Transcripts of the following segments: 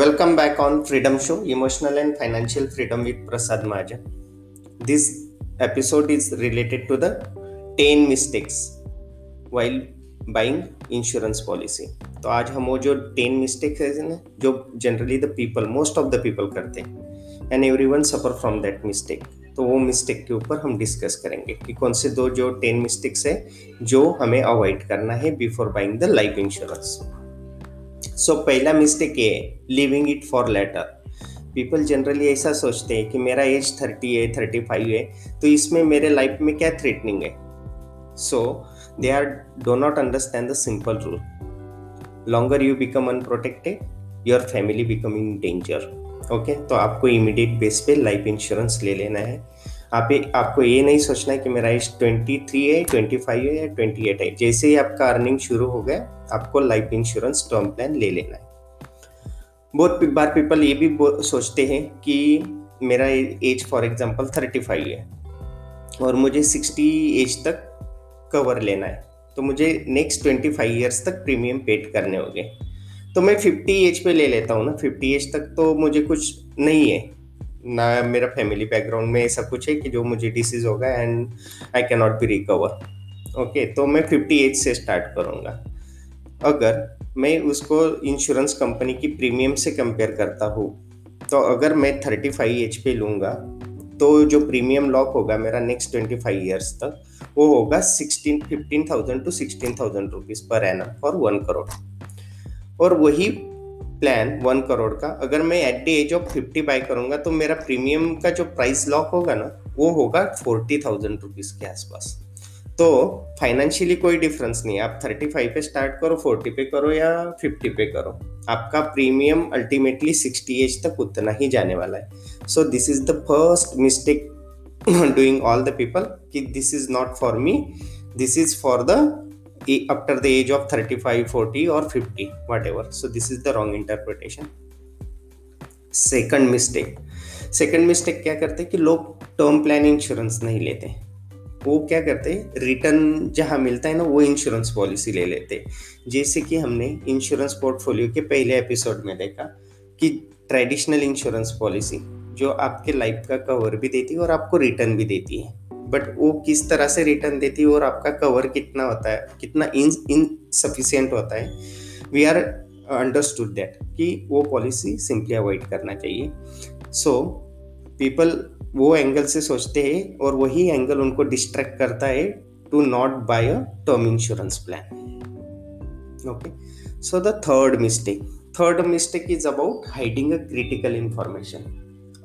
Welcome back on Freedom Show, Emotional and Financial Freedom with Prasad Mahajan. This episode is related to the 10 mistakes while buying insurance policy. तो आज हम वो जो 10 mistakes है ना, जो generally the people, most of the people करते हैं and everyone suffer from that mistake. तो वो mistake के ऊपर हम discuss करेंगे कि कौन से दो जो 10 mistakes है जो हमें avoid करना है before buying the life insurance. सो पहला मिस्टेक ये है living it for later. People generally ऐसा सोचते हैं कि मेरा एज 30 है 35 है तो इसमें मेरे लाइफ में क्या थ्रेटनिंग है. So they are do not understand the simple rule, longer you become unprotected your family become in danger. Okay, तो आपको इमीडिएट बेस पे लाइफ इंश्योरेंस ले लेना है. आपको ये नहीं सोचना है कि मेरा एज 23 है 25 है या 28 है. जैसे ही आपका अर्निंग शुरू हो गया आपको लाइफ इंश्योरेंस टर्म प्लान ले लेना है. बहुत बार पीपल ये भी सोचते हैं कि मेरा एज फॉर एग्जांपल 35 है और मुझे 60 एज तक कवर लेना है तो मुझे नेक्स्ट 25 इयर्स तक प्रीमियम पेड करने होंगे, तो मैं 50 एज पे ले लेता हूँ ना. 50 एज तक तो मुझे कुछ नहीं है ना, मेरा फैमिली बैकग्राउंड में ऐसा कुछ है कि जो मुझे डिसीज होगा and I can not be recover. Okay, तो मैं 50 एज से स्टार्ट करूँगा. अगर मैं उसको इंश्योरेंस कंपनी की प्रीमियम से कंपेयर करता हूँ तो अगर मैं 35 एज पे लूँगा तो जो प्रीमियम लॉक होगा मेरा नेक्स्ट 25 ईयर्स तक वो होगा 15,000 to 16,000 rupees per annum for 1 crore. और वही प्लान 1 करोड़ का अगर मैं at the age of 50 buy करूंगा तो मेरा प्रीमियम का जो प्राइस लॉक होगा ना वो होगा 40,000 रुपीज़ के आसपास. तो फाइनेंशियली कोई डिफरेंस नहीं है, आप 35 पे स्टार्ट करो 40 पे करो या 50 पे करो, आपका प्रीमियम अल्टीमेटली 60 एज तक उतना ही जाने वाला है. So this is the first mistake doing all the people कि this is not for me, this is for the after the age of 35, 40 or 50, whatever. So this is the wrong interpretation. Second mistake क्या करते हैं कि लोग term plan insurance नहीं लेते. वो क्या करते हैं, रिटर्न जहाँ मिलता है ना वो इंश्योरेंस पॉलिसी ले लेते हैं. जैसे कि हमने इंश्योरेंस पोर्टफोलियो के पहले एपिसोड में देखा कि ट्रेडिशनल इंश्योरेंस पॉलिसी जो आपके लाइफ का कवर भी देती है और आपको रिटर्न भी देती है, बट वो किस तरह से रिटर्न देती है और आपका कवर कितना होता है, कितना इनसफिशियंट होता है, वी आर अंडरस्टूड दैट कि वो पॉलिसी सिंपली अवॉइड करना चाहिए. सो पीपल वो एंगल से सोचते हैं और वही एंगल उनको डिस्ट्रैक्ट करता है to not buy a term insurance plan. Okay, so the third mistake is about hiding a critical information.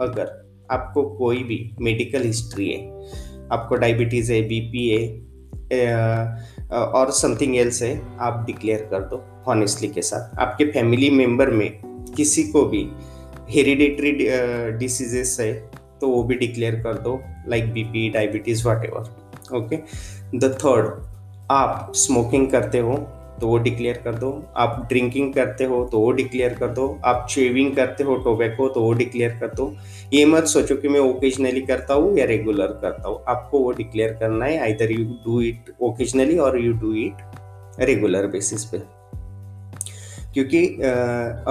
अगर आपको कोई भी मेडिकल हिस्ट्री है, आपको डायबिटीज़ है, बीपी है और समथिंग एल्स है, आप डिक्लेयर कर दो हॉनेस्टली के साथ. आपके फैमिली मेंबर में किसी को भी हेरिडेटरी डिसीजेस है तो वो भी डिक्लेयर कर दो, like BP, diabetes, whatever. Okay, the third, आप स्मोकिंग करते हो तो वो डिक्लेयर कर दो, आप ड्रिंकिंग करते हो तो वो डिक्लेयर कर दो, आप चेविंग करते हो टोबैको तो वो डिक्लेयर कर दो. ये मत सोचो कि मैं ओकेजनली करता हूँ या रेगुलर करता हूँ, आपको वो डिक्लेयर करना है. Either you do it occasionally और you do it regular basis पे, क्योंकि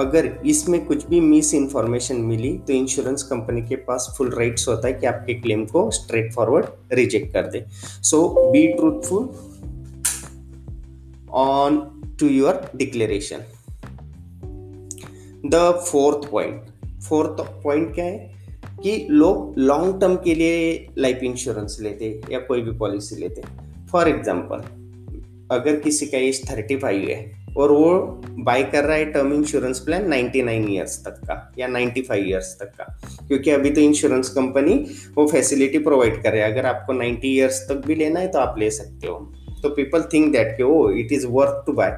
अगर इसमें कुछ भी मिस इन्फॉर्मेशन मिली तो इंश्योरेंस कंपनी के पास फुल राइट्स होता है कि आपके क्लेम को स्ट्रेट फॉरवर्ड रिजेक्ट कर दे. So be truthful on to your declaration. The fourth point क्या है कि लोग लॉन्ग टर्म के लिए लाइफ इंश्योरेंस लेते हैं या कोई भी पॉलिसी लेते हैं. फॉर एग्जाम्पल, अगर किसी का एज 35 है और वो बाय कर रहा है टर्म इंश्योरेंस प्लान 99 ईयर्स तक का या 95 ईयर्स तक का, क्योंकि अभी तो इंश्योरेंस कंपनी वो फैसिलिटी प्रोवाइड कर रही है, अगर आपको 90 ईयर्स तक भी लेना है तो आप ले सकते हो. तो पीपल थिंक दैट कि oh it is worth to buy,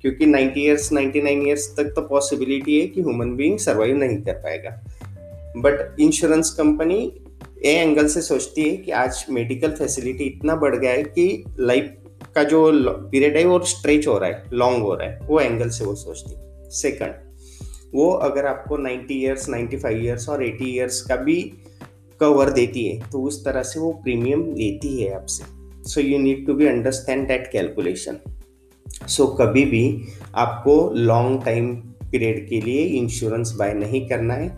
क्योंकि 90 ईयर्स 99 ईयर्स तक तो पॉसिबिलिटी है कि ह्यूमन बीइंग सर्वाइव नहीं कर पाएगा. But insurance company a angle से सोचती है कि आज मेडिकल फैसिलिटी इतना बढ़ गया है कि लाइफ का जो पीरियड है वो स्ट्रेच हो रहा है, लॉन्ग हो रहा है, वो एंगल से वो सोचती है. सेकंड, वो अगर आपको 90 ईयर्स 95 ईयर्स और 80 ईयर्स का भी कवर देती है तो उस तरह से वो प्रीमियम लेती है आपसे. So you need to be understand that calculation. So कभी भी आपको लॉन्ग टाइम पीरियड के लिए इंश्योरेंस बाय नहीं करना है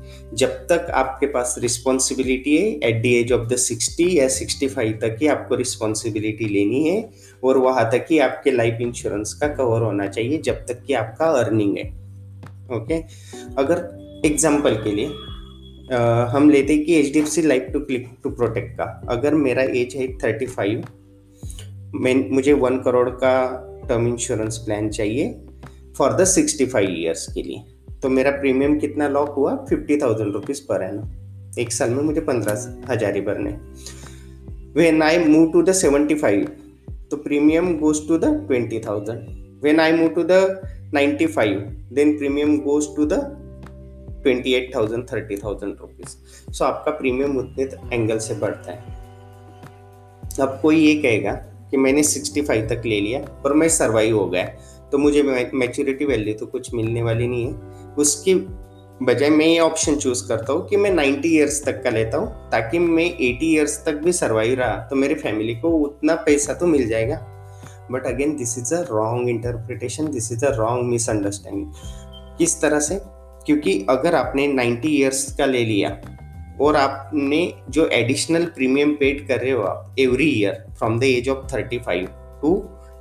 जब तक आपके पास रिस्पॉन्सिबिलिटी है। At the age of the 60 या 65 तक ही आपको रिस्पॉन्सिबिलिटी लेनी है और वहाँ तक ही आपके लाइफ इंश्योरेंस का कवर होना चाहिए जब तक कि आपका अर्निंग है। ओके, अगर एग्जाम्पल के लिए हम लेते कि HDFC life to click to protect का, अगर मेरा एज है 35, मुझे 1 करोड़ का टर्म इंश्योरेंस प्लान चाहिए फॉर द 65 ईयर्स के लिए, तो मेरा प्रीमियम कितना लॉक हुआ? 50,000 रुपीज़ पर एनम। एक साल में मुझे 15,000 ही भरने। When I move to the 75 तो premium goes to the 20,000। When I move to the 95 then premium goes to the 28,000, 30,000 rupees. So आपका प्रीमियम उतने एंगल से बढ़ता है। अब कोई ये कहेगा कि मैंने 65 तक ले लिया पर मैं सर्वाइव हो गया, तो मुझे मैच्योरिटी वैल्यू तो कुछ मिलने वाली नहीं है। उसके बजाय मैं ये ऑप्शन चूज करता हूँ कि मैं 90 इयर्स तक का लेता हूँ, ताकि मैं 80 इयर्स तक भी सर्वाइव रहा तो मेरी फैमिली को उतना पैसा तो मिल जाएगा। But again this is a wrong interpretation, this is a wrong misunderstanding. किस तरह से? क्योंकि अगर आपने 90 इयर्स का ले लिया और आपने जो एडिशनल प्रीमियम पेड कर रहे हो आप every year from the age of 35 to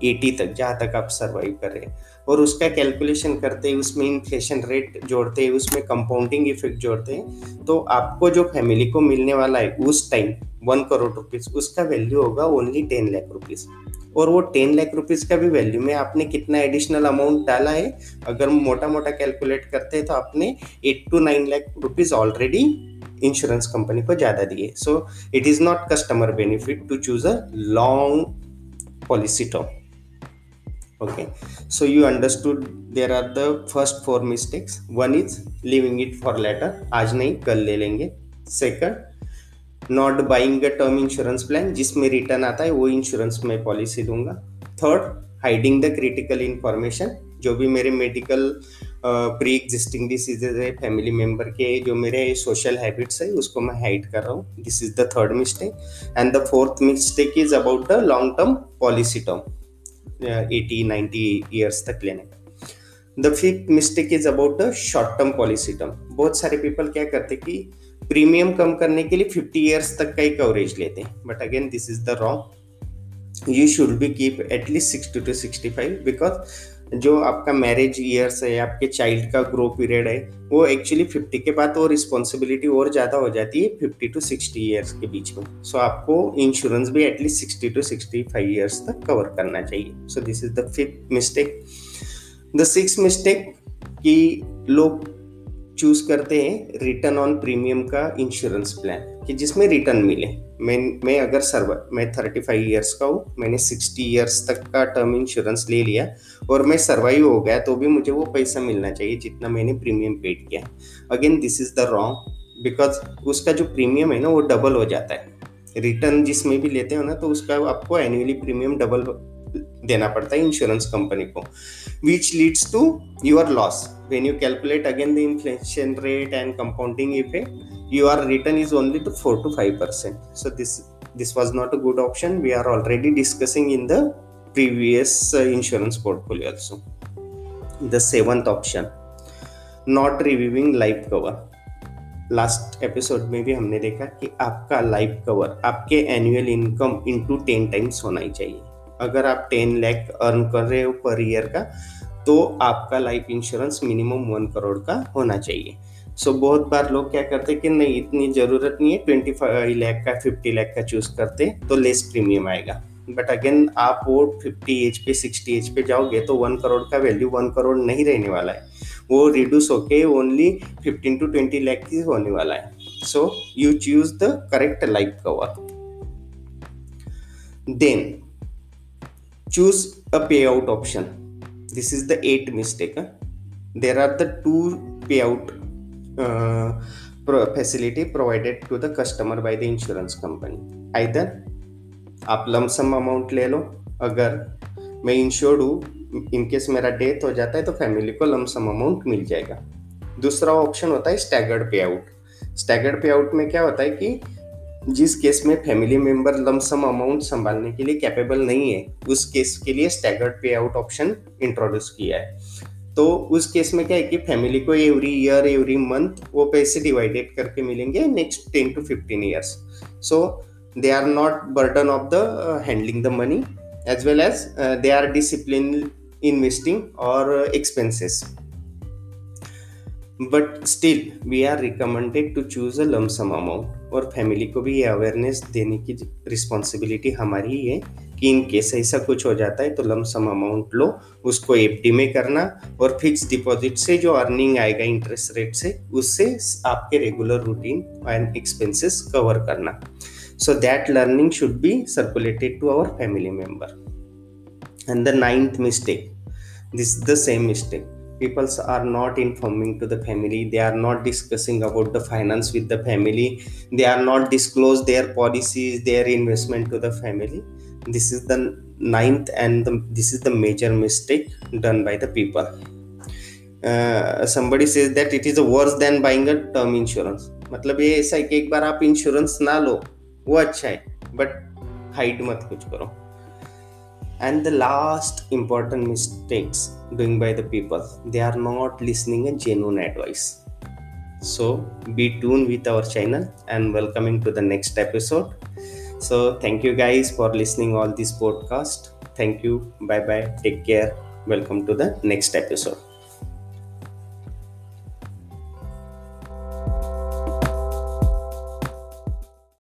80 तक, जहाँ तक आप सर्वाइव कर रहे हैं, और उसका कैलकुलेशन करते हैं, उसमें इन्फ्लेशन रेट जोड़ते हैं, उसमें कंपाउंडिंग इफेक्ट जोड़ते हैं, तो आपको जो फैमिली को मिलने वाला है उस टाइम 1 करोड़ रुपीज़, उसका वैल्यू होगा ओनली 10 लाख रुपीज़। और वो 10 लाख रुपीज़ का भी वैल्यू में आपने कितना एडिशनल अमाउंट डाला है, अगर मोटा मोटा कैलकुलेट करते हैं तो आपने 8 to 9 lakh rupees already insurance company को ज़्यादा दिए। So it is not customer benefit to choose a long policy term. Okay, so you understood there are the first 4 mistakes. 1 is living it for later, आज नहीं कल ले लेंगे। Second, not buying a term insurance plan, जिसमें return आता है वो insurance में पॉलिसी दूंगा। Third, hiding the critical information, जो भी मेरे मेडिकल प्री एग्जिस्टिंग डिसीजेज है, फैमिली मेम्बर के जो मेरे सोशल हैबिट्स है, उसको मैं हाइड कर रहा हूँ। This is the third mistake. And the fourth mistake is about the long term policy term, 80-90 years तक लेने का। The fifth mistake is about the short term policy term. बहुत सारे पीपल क्या करते कि प्रीमियम कम करने के लिए 50 ईयर्स तक का ही कवरेज लेते हैं। But again this is the wrong, you should be keep at least 60 to 65, because जो आपका मैरिज ईयर्स है, आपके चाइल्ड का ग्रो पीरियड है, वो एक्चुअली 50 के बाद वो रिस्पॉन्सिबिलिटी और ज़्यादा हो जाती है 50 टू 60 ईयर्स के बीच में। सो आपको इंश्योरेंस भी एटलीस्ट 60 टू 65 ईयर्स तक कवर करना चाहिए। So this is the fifth mistake. The sixth mistake कि लोग चूज करते हैं रिटर्न ऑन प्रीमियम का इंश्योरेंस प्लान, कि जिसमें रिटर्न मिले। मैं अगर मैं 35 ईयर्स का हूँ, मैंने 60 ईयर्स तक का टर्म इंश्योरेंस ले लिया और मैं सर्वाइव हो गया, तो भी मुझे वो पैसा मिलना चाहिए जितना मैंने प्रीमियम पेड किया। Again this is the wrong, because उसका जो प्रीमियम है ना वो डबल हो जाता है। रिटर्न जिसमें भी लेते हो ना, तो उसका आपको एनुअली प्रीमियम डबल देना पड़ता है इंश्योरेंस कंपनी को, which leads to your loss. When you calculate again the inflation rate and compounding effect, your return is only to 4 to 5%. So this was not a good option. We are already discussing in the previous insurance portfolio also. The seventh option, not reviewing life cover. Last episode में भी हमने देखा कि आपका life cover आपके annual income into 10 times होना ही चाहिए। अगर आप 10 लाख अर्न कर रहे हो पर ईयर का, तो आपका लाइफ इंश्योरेंस मिनिमम 1 करोड़ का होना चाहिए। सो बहुत बार लोग क्या करते कि नहीं, इतनी ज़रूरत नहीं है, 25 लाख का 50 लाख का चूज़ करते तो लेस प्रीमियम आएगा। बट अगेन आप वो 50 एज पे 60 एज पे जाओगे तो 1 करोड़ का वैल्यू 1 करोड़ नहीं रहने वाला है, वो रिड्यूस होके ओनली 15 टू 20 लाख ही होने वाला है। So you choose the correct life cover. Then choose a pay out option. This is the 8th mistake. There are the 2 payout facility provided to the customer by the insurance company. Either आप lump sum amount ले लो, अगर मैं insured हूँ, in case मेरा death हो जाता है तो फैमिली को lump sum amount मिल जाएगा। दूसरा ऑप्शन होता है staggered payout। Staggered payout में क्या होता है कि जिस केस में फैमिली मेंबर लमसम अमाउंट संभालने के लिए कैपेबल नहीं है, उस केस के लिए स्टैगर्ड पे आउट ऑप्शन इंट्रोड्यूस किया है। तो उस केस में क्या है कि फैमिली को एवरी ईयर एवरी मंथ वो पैसे डिवाइडेड करके मिलेंगे next 10 to 15 years. So they are not burden of the handling the money as well as they are discipline investing और expenses. But still we are recommended to choose a lump sum amount. और family को भी ये awareness देने की responsibility हमारी ही है कि इन केस ऐसा कुछ हो जाता है तो lump sum अमाउंट लो, उसको एफडी में करना और फिक्स डिपॉजिट से जो अर्निंग आएगा इंटरेस्ट रेट से उससे आपके regular routine and expenses cover करना. So that learning should be circulated to our family member. And the ninth mistake, this is the same mistake. People are not informing to the family. They are not discussing about the finance with the family. They are not disclose their policies, their investment to the family. This is the ninth and this is the major mistake done by the people. Somebody says that it is worse than buying a term insurance. मतलब ये ऐसा है कि एक बार आप insurance ना लो वो अच्छा है, but hide मत कुछ करो. And the last important mistakes doing by the people, they are not listening a genuine advice. So be tuned with our channel and welcoming to the next episode. So thank you guys for listening all this podcast. Thank you. Bye bye. Take care. Welcome to the next episode.